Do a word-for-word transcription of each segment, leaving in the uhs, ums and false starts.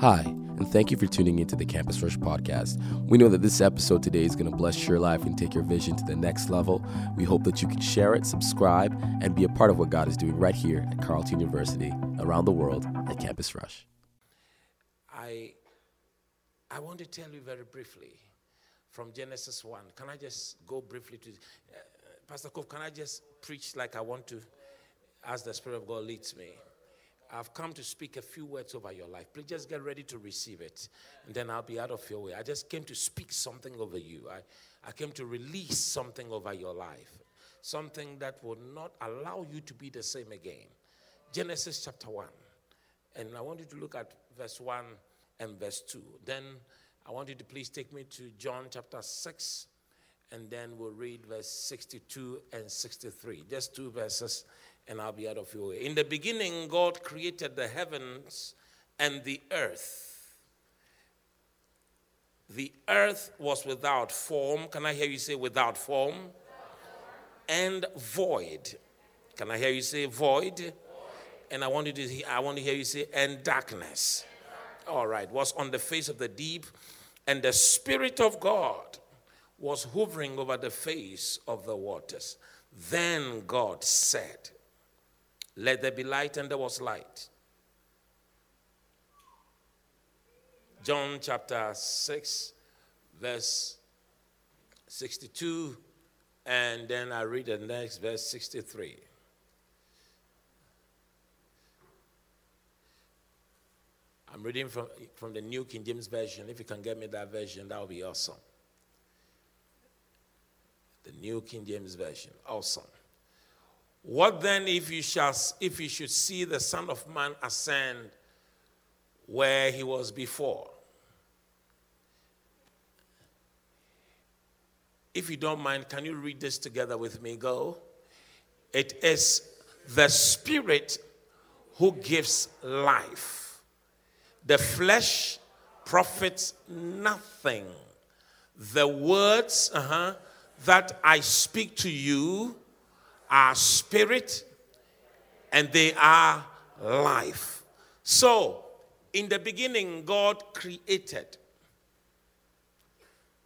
Hi, and thank you for tuning into the Campus Rush podcast. We know that this episode today is going to bless your life and take your vision to the next level. We hope that you can share it, subscribe, and be a part of what God is doing right here at Carleton University, around the world, at Campus Rush. I, I want to tell you very briefly from Genesis one. Can I just go briefly to... Uh, Pastor Kof, can I just preach like I want to as the Spirit of God leads me? I've come to speak a few words over your life. Please just get ready to receive it, and then I'll be out of your way. I just came to speak something over you. I, I came to release something over your life, something that will not allow you to be the same again. Genesis chapter one, and I want you to look at verse one and verse two. Then I want you to please take me to John chapter six, and then we'll read verse sixty-two and sixty-three. Just two verses, and I'll be out of your way. In the beginning, God created the heavens and the earth. The earth was without form. Can I hear you say without form? Without form. And void. Can I hear you say void? Void. And I want you to hear, I want to hear you say, and darkness. And darkness. All right. Was on the face of the deep, and the Spirit of God was hovering over the face of the waters. Then God said, let there be light, and there was light. John chapter six, verse sixty-two, and then I read the next verse sixty-three. I'm reading from, from the New King James Version. If you can get me that version, that would be awesome. The New King James Version. Awesome. What then if you shall, if you should see the Son of Man ascend where he was before? If you don't mind, can you read this together with me? Go. It is the Spirit who gives life. The flesh profits nothing. The words uh-huh, that I speak to you are spirit, and they are life. So, in the beginning, God created.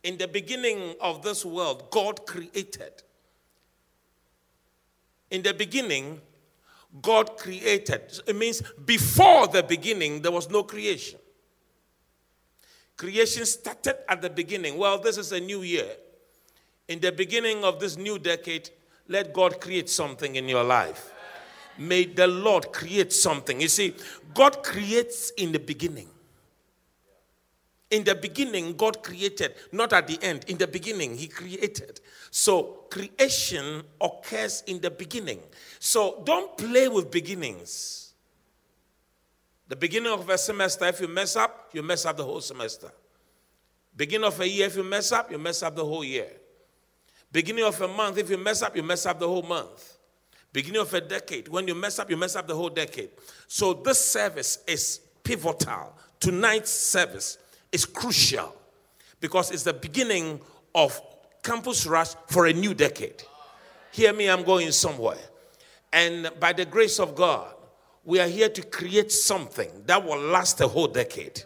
In the beginning of this world, God created. In the beginning, God created. It means before the beginning, there was no creation. Creation started at the beginning. Well, this is a new year. In the beginning of this new decade, let God create something in your life. May the Lord create something. You see, God creates in the beginning. In the beginning, God created. Not at the end. In the beginning, he created. So, creation occurs in the beginning. So, don't play with beginnings. The beginning of a semester, if you mess up, you mess up the whole semester. Beginning of a year, if you mess up, you mess up the whole year. Beginning of a month, if you mess up, you mess up the whole month. Beginning of a decade, when you mess up, you mess up the whole decade. So this service is pivotal. Tonight's service is crucial because it's the beginning of Campus Rush for a new decade. Hear me, I'm going somewhere. And by the grace of God, we are here to create something that will last a whole decade.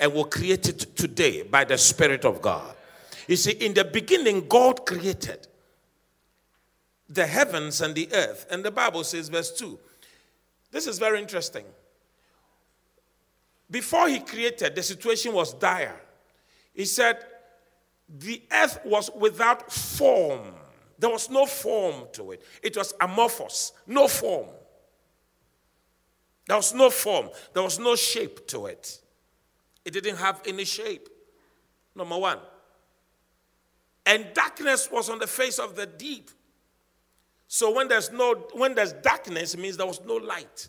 And we'll create it today by the Spirit of God. You see, in the beginning, God created the heavens and the earth. And the Bible says, verse two, this is very interesting. Before he created, the situation was dire. He said, the earth was without form. There was no form to it. It was amorphous, no form. There was no form. There was no shape to it. It didn't have any shape. Number one. And darkness was on the face of the deep. So when there's no, when there's darkness, it means there was no light.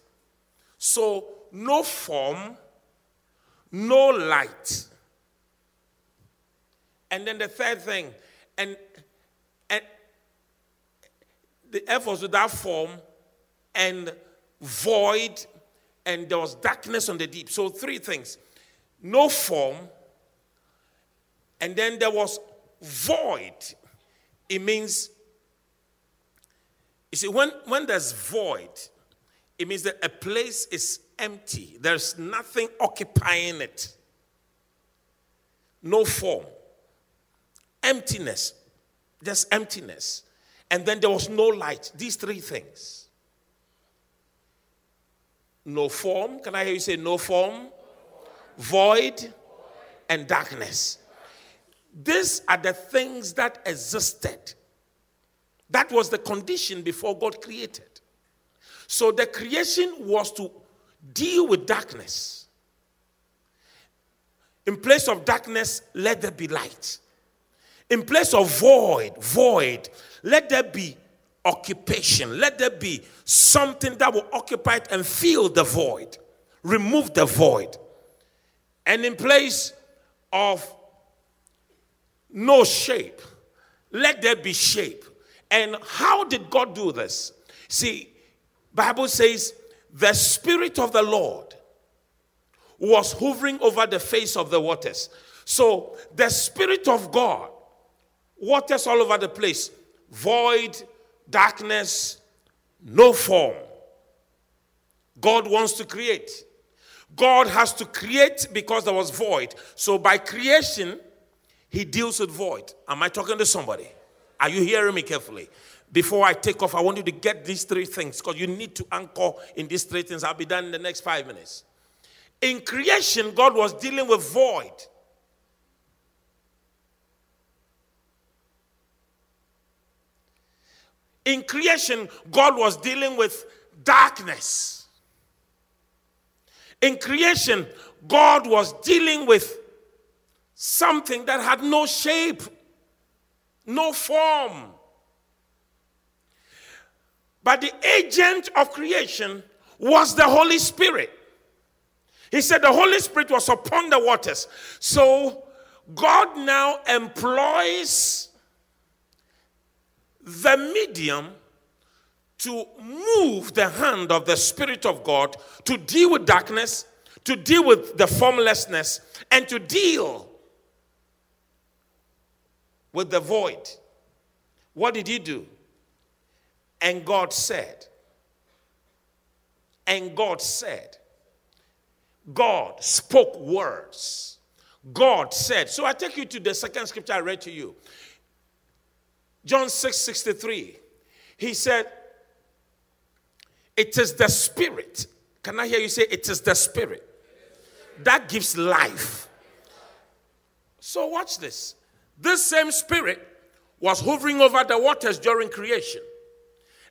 So no form, no light. And then the third thing, and, and the earth was without form and void, and there was darkness on the deep. So three things. No form, and then there was void. It means, you see, when, when there's void, it means that a place is empty. There's nothing occupying it. No form. Emptiness. Just emptiness. And then there was no light. These three things. No form. Can I hear you say no form? Void and darkness. These are the things that existed. That was the condition before God created. So the creation was to deal with darkness. In place of darkness, let there be light. In place of void, void, let there be occupation. Let there be something that will occupy it and fill the void. Remove the void. And in place of no shape, let there be shape. And how did God do this? See, Bible says the Spirit of the Lord was hovering over the face of the waters. So the Spirit of God, waters all over the place, void, darkness, no form. God wants to create. God has to create because there was void. So by creation, he deals with void. Am I talking to somebody? Are you hearing me carefully? Before I take off, I want you to get these three things because you need to anchor in these three things. I'll be done in the next five minutes. In creation, God was dealing with void. In creation, God was dealing with darkness. In creation, God was dealing with something that had no shape. No form. But the agent of creation was the Holy Spirit. He said the Holy Spirit was upon the waters. So God now employs the medium to move the hand of the Spirit of God to deal with darkness, to deal with the formlessness, and to deal with the void. What did he do? And God said. And God said. God spoke words. God said. So I take you to the second scripture I read to you. John six sixty-three. He said, it is the Spirit. Can I hear you say, it is the Spirit that gives life. So watch this. This same Spirit was hovering over the waters during creation.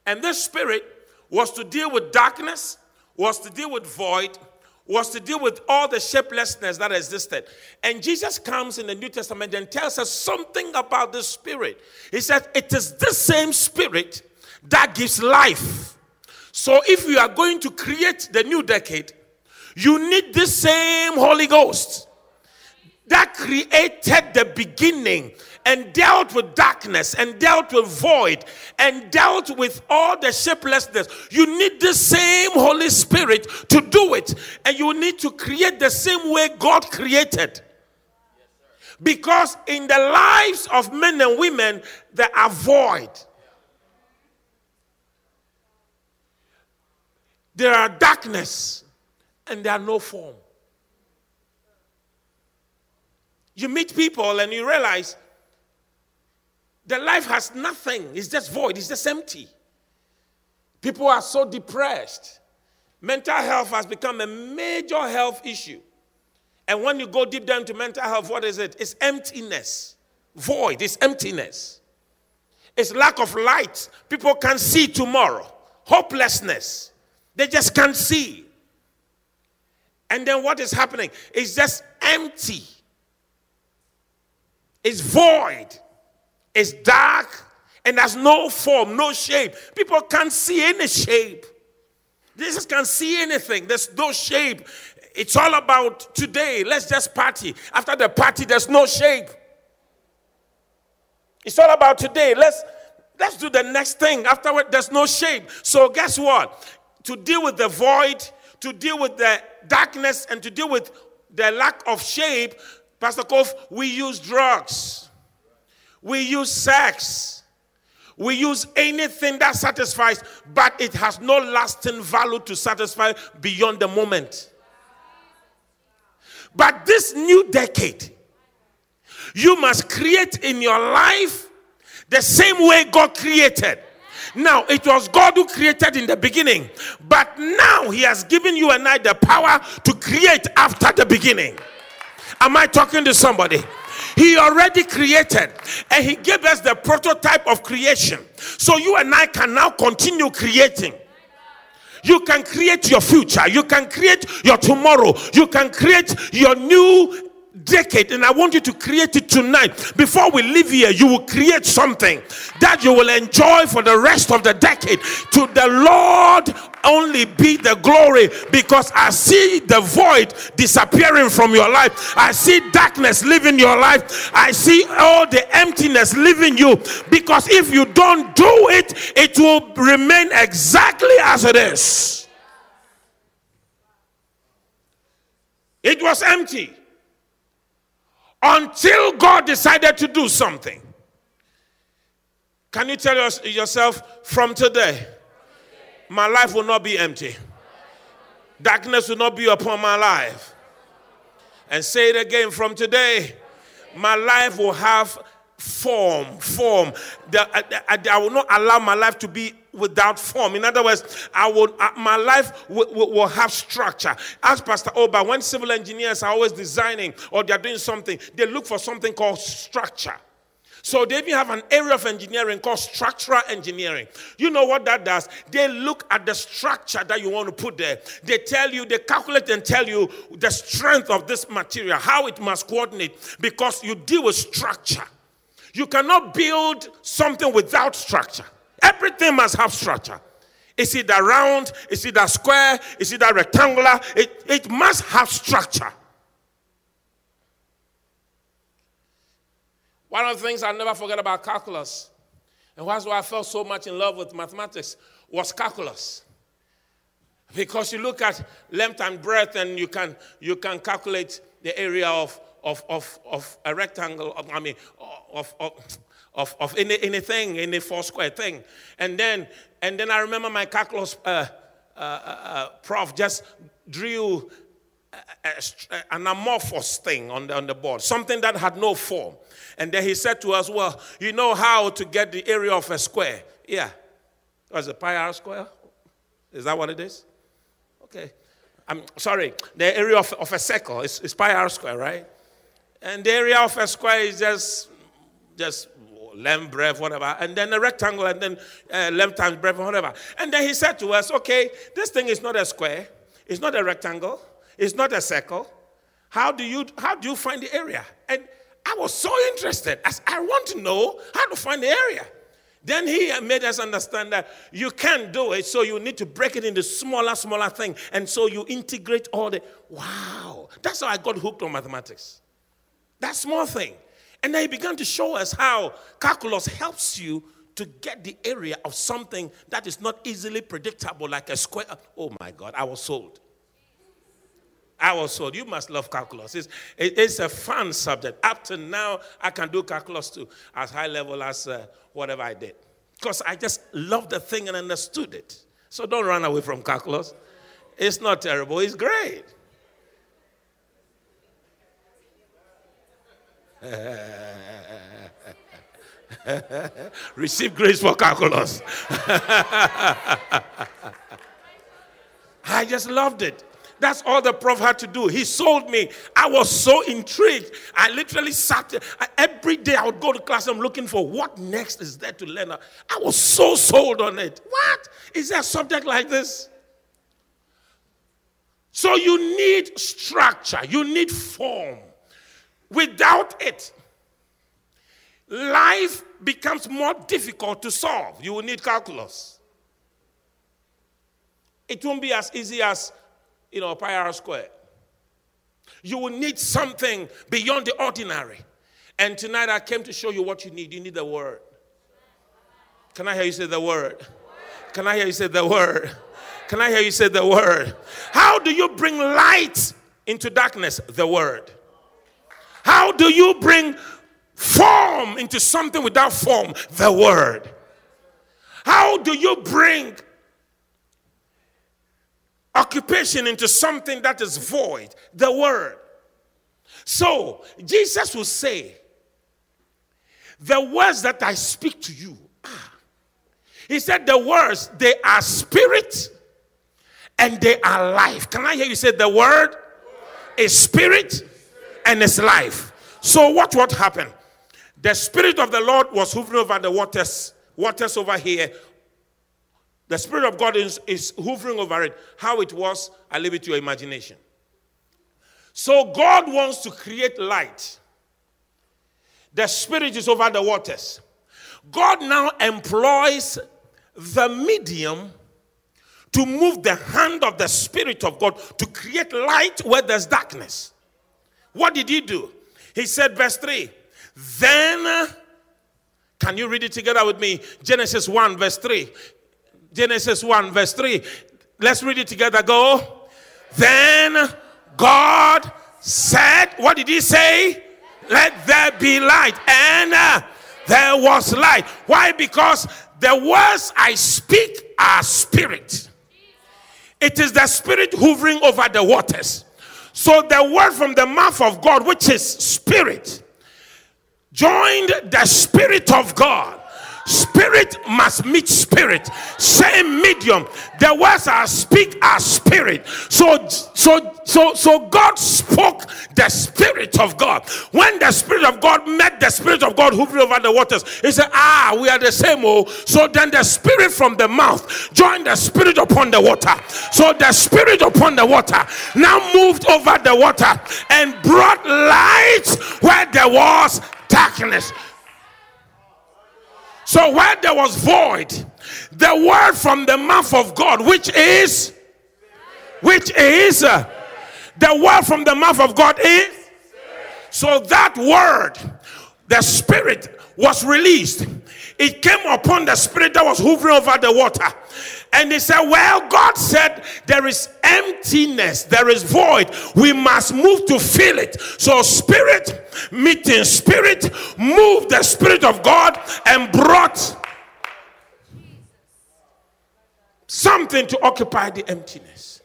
And this Spirit was to deal with darkness, was to deal with void, was to deal with all the shapelessness that existed. And Jesus comes in the New Testament and tells us something about this Spirit. He said, it is this same Spirit that gives life. So if you are going to create the new decade, you need this same Holy Ghost that created the beginning and dealt with darkness and dealt with void and dealt with all the shapelessness. You need the same Holy Spirit to do it. And you need to create the same way God created. Because in the lives of men and women, there are void. There are darkness and there are no form. You meet people and you realize their life has nothing. It's just void. It's just empty. People are so depressed. Mental health has become a major health issue. And when you go deep down to mental health, what is it? It's emptiness. Void. It's emptiness. It's lack of light. People can't see tomorrow. Hopelessness. They just can't see. And then what is happening? It's just empty. It's void, it's dark, and has no form, no shape. People can't see any shape. They just can't see anything. There's no shape. It's all about today. Let's just party. After the party, there's no shape. It's all about today. Let's let's do the next thing. Afterward, there's no shape. So guess what? To deal with the void, to deal with the darkness, and to deal with the lack of shape, Pastor Kof, we use drugs. We use sex. We use anything that satisfies, but it has no lasting value to satisfy beyond the moment. But this new decade, you must create in your life the same way God created. Now, it was God who created in the beginning, but now he has given you and I the power to create after the beginning. Am I talking to somebody? He already created, and he gave us the prototype of creation. So you and I can now continue creating. You can create your future. You can create your tomorrow. You can create your new decade, and I want you to create it tonight. Before we leave here, you will create something that you will enjoy for the rest of the decade. To the Lord only be the glory, because I see the void disappearing from your life. I see darkness leaving your life. I see all the emptiness leaving you, because if you don't do it, it will remain exactly as it is. It was empty until God decided to do something. Can you tell yourself, from today, my life will not be empty. Darkness will not be upon my life. And say it again, from today, my life will have form, form. The, I, I, I will not allow my life to be without form. In other words, I will, uh, my life w- w- will have structure. As Pastor Oba, when civil engineers are always designing or they're doing something, they look for something called structure. So they even have an area of engineering called structural engineering. You know what that does? They look at the structure that you want to put there. They tell you, they calculate and tell you the strength of this material, how it must coordinate, because you deal with structure. You cannot build something without structure. Everything must have structure. Is it that round? Is it that square? Is it that rectangular? It, it must have structure. One of the things I never forget about calculus, and that's why I fell so much in love with mathematics, was calculus. Because you look at length and breadth, and you can you can calculate the area of of of, of a rectangle. Of, I mean, of of. Of, of any anything, any four square thing. And then and then I remember my calculus uh, uh, uh, prof just drew a, a, an amorphous thing on the, on the board, something that had no form. And then he said to us, well, you know how to get the area of a square? Yeah. Was it pi r square? Is that what it is? Okay. I'm sorry, the area of, of a circle is, is pi r square, right? And the area of a square is just just length, breadth, whatever, and then a rectangle, and then uh, length times breadth, whatever. And then he said to us, okay, this thing is not a square, it's not a rectangle, it's not a circle. How do you how do you find the area? And I was so interested, as I want to know how to find the area. Then he made us understand that you can't do it, so you need to break it into smaller, smaller thing, and so you integrate all the, wow. That's how I got hooked on mathematics. That small thing. And then he began to show us how calculus helps you to get the area of something that is not easily predictable, like a square. Oh, my God, I was sold. I was sold. You must love calculus. It's, it, it's a fun subject. Up to now, I can do calculus too, as high level as uh, whatever I did. Because I just loved the thing and understood it. So don't run away from calculus. It's not terrible. It's great. Receive grace for calculus. I just loved it. That's all the prof had to do. He sold me. I was so intrigued. I literally sat there. I, every day I would go to class. I'm looking for what next is there to learn. I was so sold on it. What? Is there a subject like this? So you need structure. You need form. Without it, life becomes more difficult to solve. You will need calculus. It won't be as easy as, you know, pi r squared. You will need something beyond the ordinary. And tonight I came to show you what you need. You need the word. Can I hear you say the word? Can I hear you say the word? Can I hear you say the word? How do you bring light into darkness? The word. How do you bring form into something without form? The word. How do you bring occupation into something that is void? The word. So Jesus will say, the words that I speak to you, ah. He said the words, they are spirit and they are life. Can I hear you say the word is spirit and is life? So watch what happened. The Spirit of the Lord was hovering over the waters, waters over here. The Spirit of God is, is hovering over it. How it was, I leave it to your imagination. So God wants to create light. The Spirit is over the waters. God now employs the medium to move the hand of the Spirit of God to create light where there's darkness. What did he do? He said, verse three, then, can you read it together with me? Genesis one, verse three. Genesis one, verse three. Let's read it together. Go. Then God said, what did he say? Let there be light. And uh, there was light. Why? Because the words I speak are spirit. It is the Spirit hovering over the waters. So the word from the mouth of God, which is spirit, joined the Spirit of God. Spirit must meet spirit. Same medium. The words I speak are spirit. So, so, so, so God spoke the Spirit of God. When the Spirit of God met the Spirit of God hovering over the waters, he said, ah, we are the same. Oh, so then the Spirit from the mouth joined the Spirit upon the water. So the Spirit upon the water now moved over the water and brought light where there was darkness. So where there was void, the word from the mouth of God, which is, which is, uh, the word from the mouth of God is, so that word, the Spirit was released. It came upon the Spirit that was hovering over the water. And they said, well, God said there is emptiness, there is void. We must move to fill it. So Spirit, meeting Spirit, moved the Spirit of God and brought something to occupy the emptiness.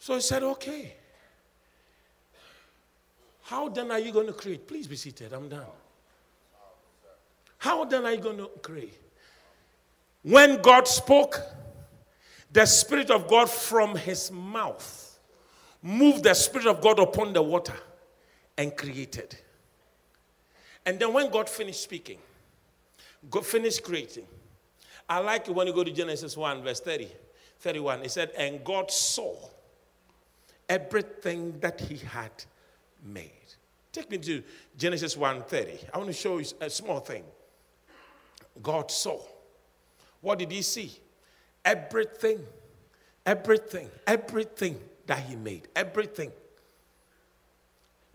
So he said, okay. How then are you going to create? Please be seated. I'm done. How then are you going to create? When God spoke, the Spirit of God from his mouth moved the Spirit of God upon the water and created. And then when God finished speaking, God finished creating. I like it when you go to Genesis one, verse thirty, thirty-one. It said, and God saw everything that he had made. Take me to Genesis one thirty. I want to show you a small thing. God saw. What did he see? Everything, everything, everything that he made, everything.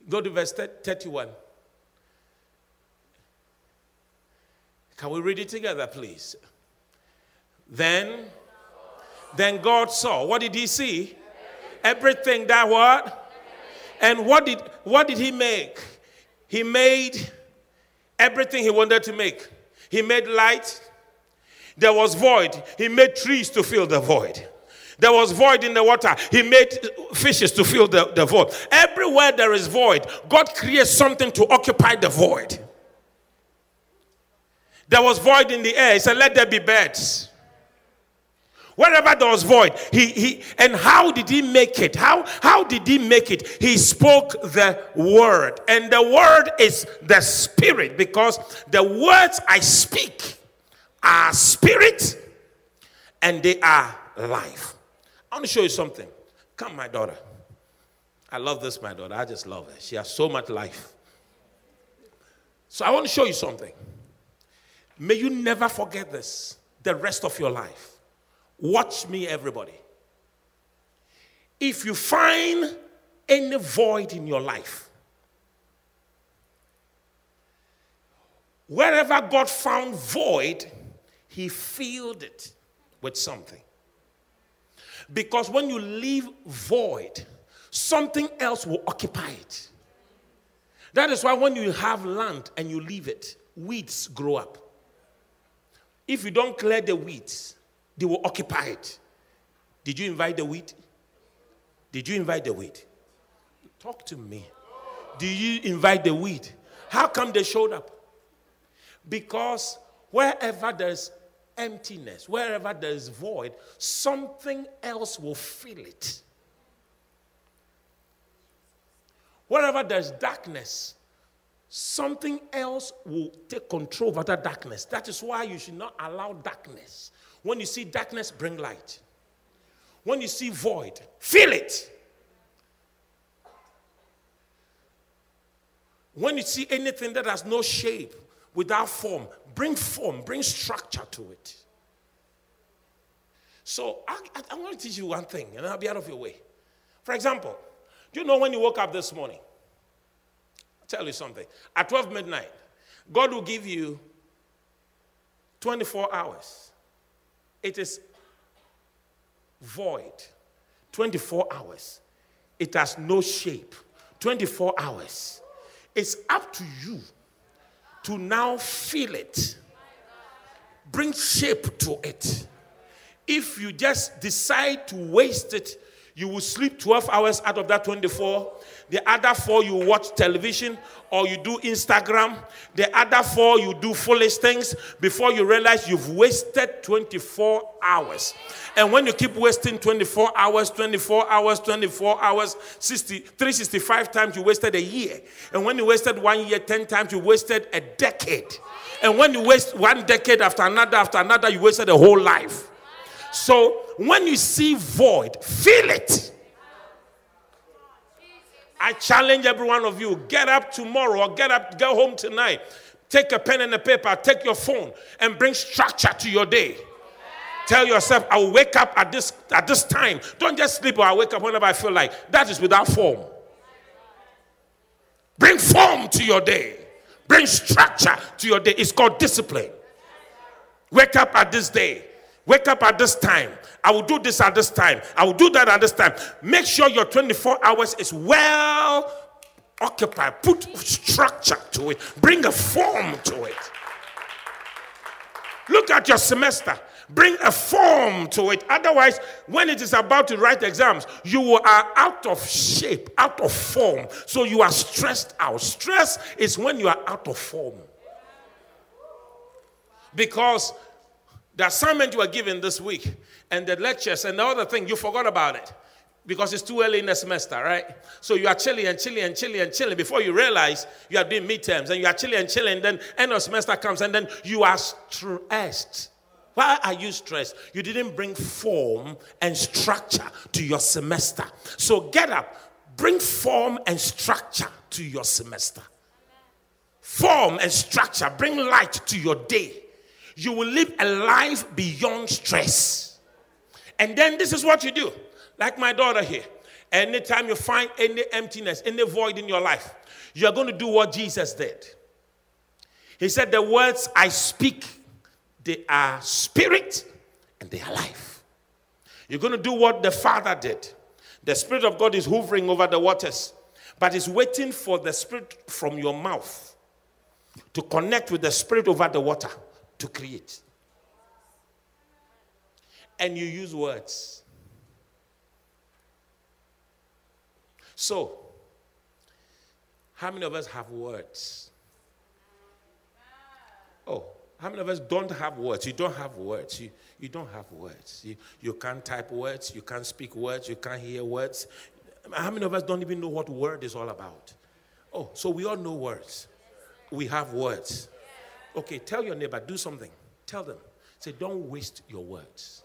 Go to verse thirty-one. Can we read it together, please? Then, then God saw. What did he see? Everything that what? And what did what did he make? He made everything he wanted to make. He made light. There was void. He made trees to fill the void. There was void in the water. He made fishes to fill the, the void. Everywhere there is void, God creates something to occupy the void. There was void in the air. He said, let there be birds. Wherever there was void, he he and how did he make it? How how did he make it? He spoke the word, and the word is the Spirit, because the words I speak are spirit and they are life. I want to show you something. Come, my daughter. I love this, my daughter. I just love her. She has so much life. So I want to show you something. May you never forget this the rest of your life. Watch me, everybody. If you find any void in your life, wherever God found void, he filled it with something. Because when you leave void, something else will occupy it. That is why when you have land and you leave it, weeds grow up. If you don't clear the weeds, they will occupy it. Did you invite the weed? Did you invite the weed? Talk to me. Did you invite the weed? How come they showed up? Because wherever there's emptiness, wherever there's void, something else will fill it. Wherever there's darkness, something else will take control over that darkness. That is why you should not allow darkness. When you see darkness, bring light. When you see void, fill it. When you see anything that has no shape, without form, bring form, bring structure to it. So I, I, I want to teach you one thing, and I'll be out of your way. For example, do you know when you woke up this morning? I'll tell you something. At twelve midnight, God will give you twenty-four hours. It is void. twenty-four hours. It has no shape. twenty-four hours. It's up to you to now fill it. Bring shape to it. If you just decide to waste it, you will sleep twelve hours out of that twenty-four. The other four you watch television or you do Instagram. The other four you do foolish things before you realize you've wasted twenty-four hours. And when you keep wasting twenty-four hours, twenty-four hours, twenty-four hours, sixty, three hundred sixty-five times you wasted a year. And when you wasted one year, ten times you wasted a decade. And when you waste one decade after another, after another, you wasted a whole life. So when you see void, fill it. I challenge every one of you, get up tomorrow or get up, get home tonight. Take a pen and a paper, take your phone and bring structure to your day. Yeah. Tell yourself, I will wake up at this, at this time. Don't just sleep or I wake up whenever I feel like. That is without form. Bring form to your day. Bring structure to your day. It's called discipline. Wake up at this day. Wake up at this time. I will do this at this time. I will do that at this time. Make sure your twenty-four hours is well occupied. Put structure to it. Bring a form to it. Look at your semester. Bring a form to it. Otherwise, when it is about to write exams, you are out of shape, out of form. So you are stressed out. Stress is when you are out of form. Because the assignment you were given this week and the lectures and the other thing, you forgot about it because it's too early in the semester, right? So you are chilling and chilling and chilling and chilling before you realize you are doing midterms and you are chilling and chilling and then end of semester comes and then you are stressed. Why are you stressed? You didn't bring form and structure to your semester. So get up, bring form and structure to your semester. Form and structure, bring light to your day. You will live a life beyond stress. And then this is what you do. Like my daughter here. Anytime you find any emptiness, any void in your life, you are going to do what Jesus did. He said, the words I speak, they are spirit and they are life. You're going to do what the Father did. The Spirit of God is hovering over the waters, but is waiting for the Spirit from your mouth to connect with the Spirit over the water. To create. And you use words. So, how many of us have words? Oh, how many of us don't have words? You don't have words. You, you don't have words. You, you can't type words. You can't speak words. You can't hear words. How many of us don't even know what word is all about? Oh, so we all know words. We have words. Okay, tell your neighbor, do something. Tell them. Say, don't waste your words.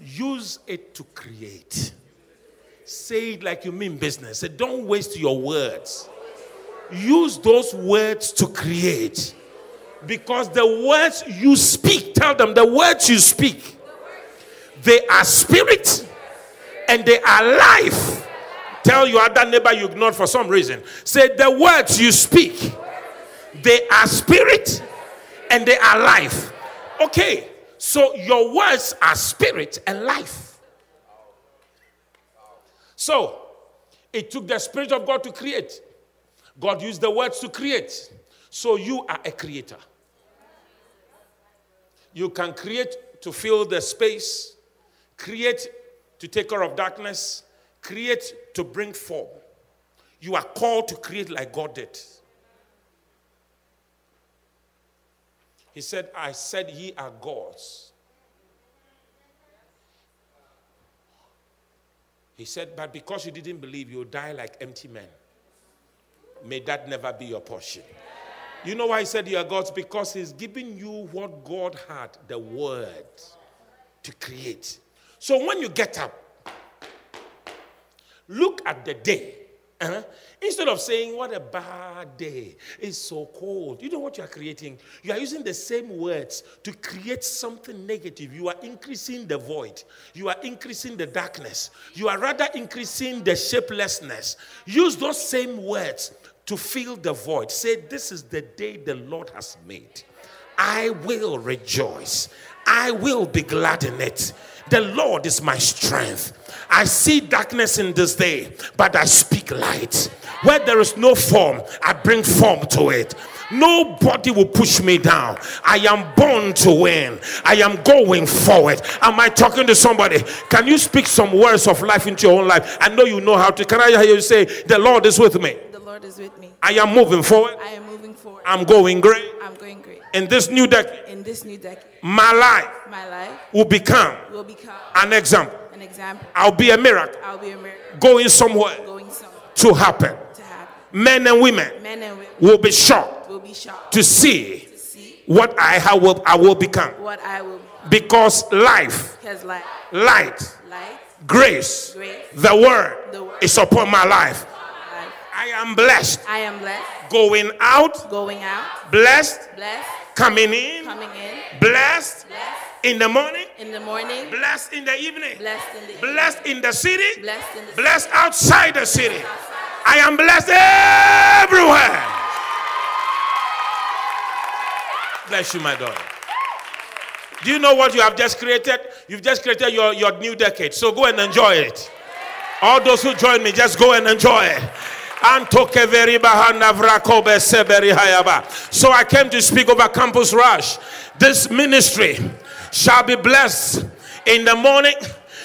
Use it to create. Say it like you mean business. Say, don't waste your words. Use those words to create. Because the words you speak, tell them, the words you speak, they are spirit and they are life. Tell your other neighbor you ignored for some reason. Say, the words you speak, they are spirit and they are life. Okay, so your words are spirit and life. So, it took the Spirit of God to create. God used the words to create. So you are a creator. You can create to fill the space, create to take care of darkness, create to bring form. You are called to create like God did. He said, I said ye are gods. He said, but because you didn't believe, you'll die like empty men. May that never be your portion. You know why he said you are gods? Because he's giving you what God had, the word, to create. So when you get up, look at the day. Uh-huh. Instead of saying, what a bad day, it's so cold. You know what you are creating? You are using the same words to create something negative. You are increasing the void. You are increasing the darkness. You are rather increasing the shapelessness. Use those same words to fill the void. Say, this is the day the Lord has made. I will rejoice. I will be glad in it. The Lord is my strength. I see darkness in this day, but I speak light. Where there is no form, I bring form to it. Nobody will push me down. I am born to win. I am going forward. Am I talking to somebody? Can you speak some words of life into your own life? I know you know how to. Can I hear you say, the Lord is with me? The Lord is with me. I am moving forward. I am moving forward. I'm going great. I'm going great. In this new decade, in this new decade, my life, my life will become, will become an example. An example. I'll be a miracle. I'll be a miracle. Going somewhere, going somewhere to happen. To happen. Men and women, men and women will be shocked, will be shocked to see, to see what I have will I will become. What I will become. Because life, because life, light, light, grace, grace, the word, the word is upon my life. I am blessed. I am blessed. Going out. Going out. Blessed. Blessed. Coming in. Coming in. Blessed. Blessed. In the morning. In the morning. Blessed in the evening. Blessed in the, blessed in the city. Blessed in the blessed city. Outside the city. Outside. I am blessed everywhere. Bless you, my daughter. Do you know what you have just created? You've just created your, your new decade. So go and enjoy it. All those who join me, just go and enjoy it. So I came to speak over Campus Rush. This ministry shall be blessed in the morning,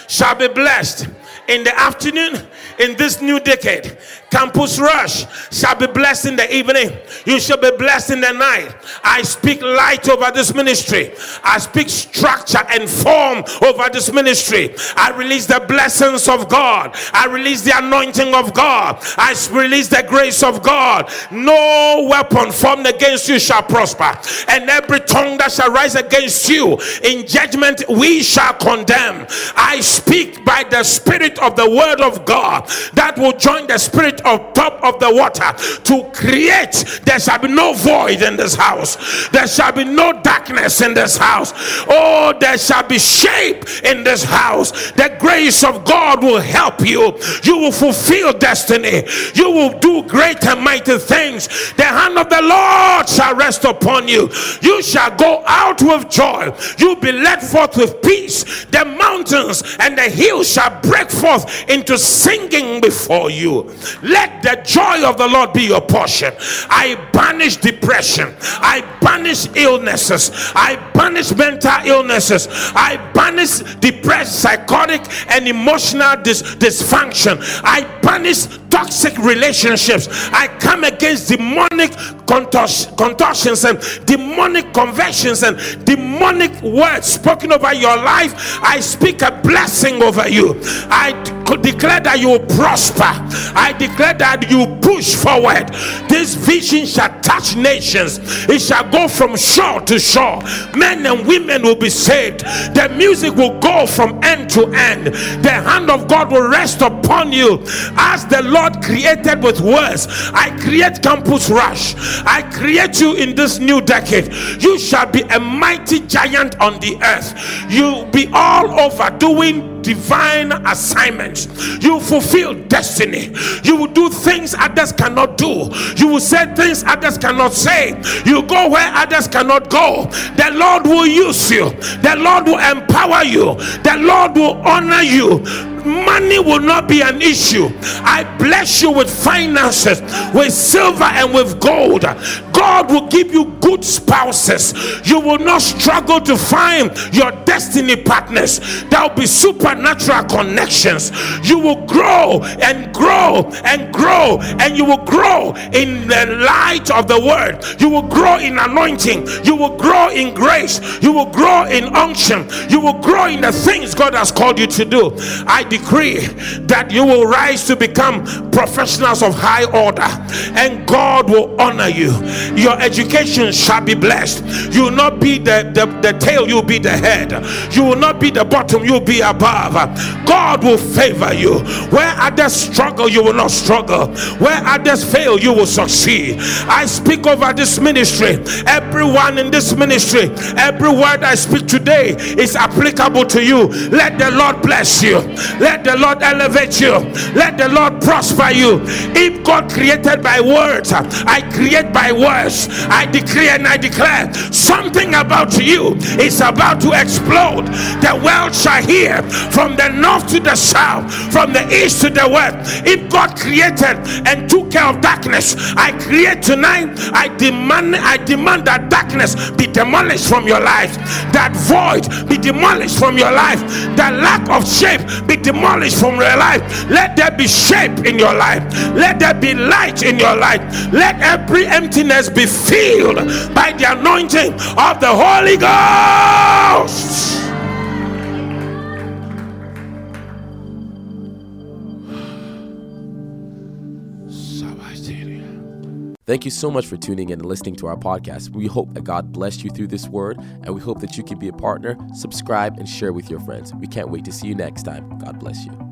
shall be blessed in the afternoon, in this new decade. Campus Rush shall be blessed in the evening. You shall be blessed in the night. I speak light over this ministry. I speak structure and form over this ministry. I release the blessings of God. I release the anointing of God. I release the grace of God. No weapon formed against you shall prosper. And every tongue that shall rise against you in judgment, we shall condemn. I speak by the Spirit of the Word of God that will join the Spirit on top of the water to create. There shall be no void in this house. There shall be no darkness in this house. Oh, there shall be shape in this house. The grace of God will help you. You will fulfill destiny. You will do great and mighty things. The hand of the Lord shall rest upon you. You shall go out with joy. You'll be led forth with peace. The mountains and the hills shall break forth into singing before you. Let the joy of the Lord be your portion. I banish depression. I banish illnesses. I banish mental illnesses. I banish depressed, psychotic, and emotional dis- dysfunction. I banish toxic relationships. I come against demonic contos- contortions and demonic conventions and demonic words spoken over your life. I speak a blessing over you. I de- declare that you will prosper. I declare that you push forward. This vision shall touch nations. It shall go from shore to shore. Men and women will be saved. The music will go from end to end. The hand of God will rest upon you. As the Lord created with words, I create Campus Rush. I create you in this new decade. You shall be a mighty giant on the earth. You'll be all over doing divine assignments. You fulfill destiny. You will do things others cannot do. You will say things others cannot say. You go where others cannot go. The Lord will use you. The Lord will empower you. The Lord will honor you. Money will not be an issue. I bless you with finances, with silver and with gold. God will give you good spouses. You will not struggle to find your destiny partners. There will be supernatural connections. You will grow and grow and grow, and you will grow in the light of the word. You will grow in anointing. You will grow in grace. You will grow in unction. You will grow in the things God has called you to do. I decree that you will rise to become professionals of high order, and God will honor you. Your education shall be blessed. You will not be the, the, the tail, you will be the head. You will not be the bottom, you will be above. God will favor you. Where others struggle, you will not struggle. Where others fail, you will succeed. I speak over this ministry. Everyone in this ministry, every word I speak today is applicable to you. Let the Lord bless you. Let the Lord elevate you. Let the Lord prosper you. If God created by words, I create by words. I decree and I declare something about you is about to explode. The world shall hear, from the north to the south, from the east to the west. If God created and took care of darkness, I create tonight. I demand, I demand that darkness be demolished from your life. That void be demolished from your life. That lack of shape be demolished from your life. Let there be shape in your life. Let there be light in your life. Let every emptiness be filled by the anointing of the Holy Ghost. Thank you so much for tuning in and listening to our podcast. We hope that God blessed you through this word, and we hope that you can be a partner, subscribe, and share with your friends. We can't wait to see you next time. God bless you.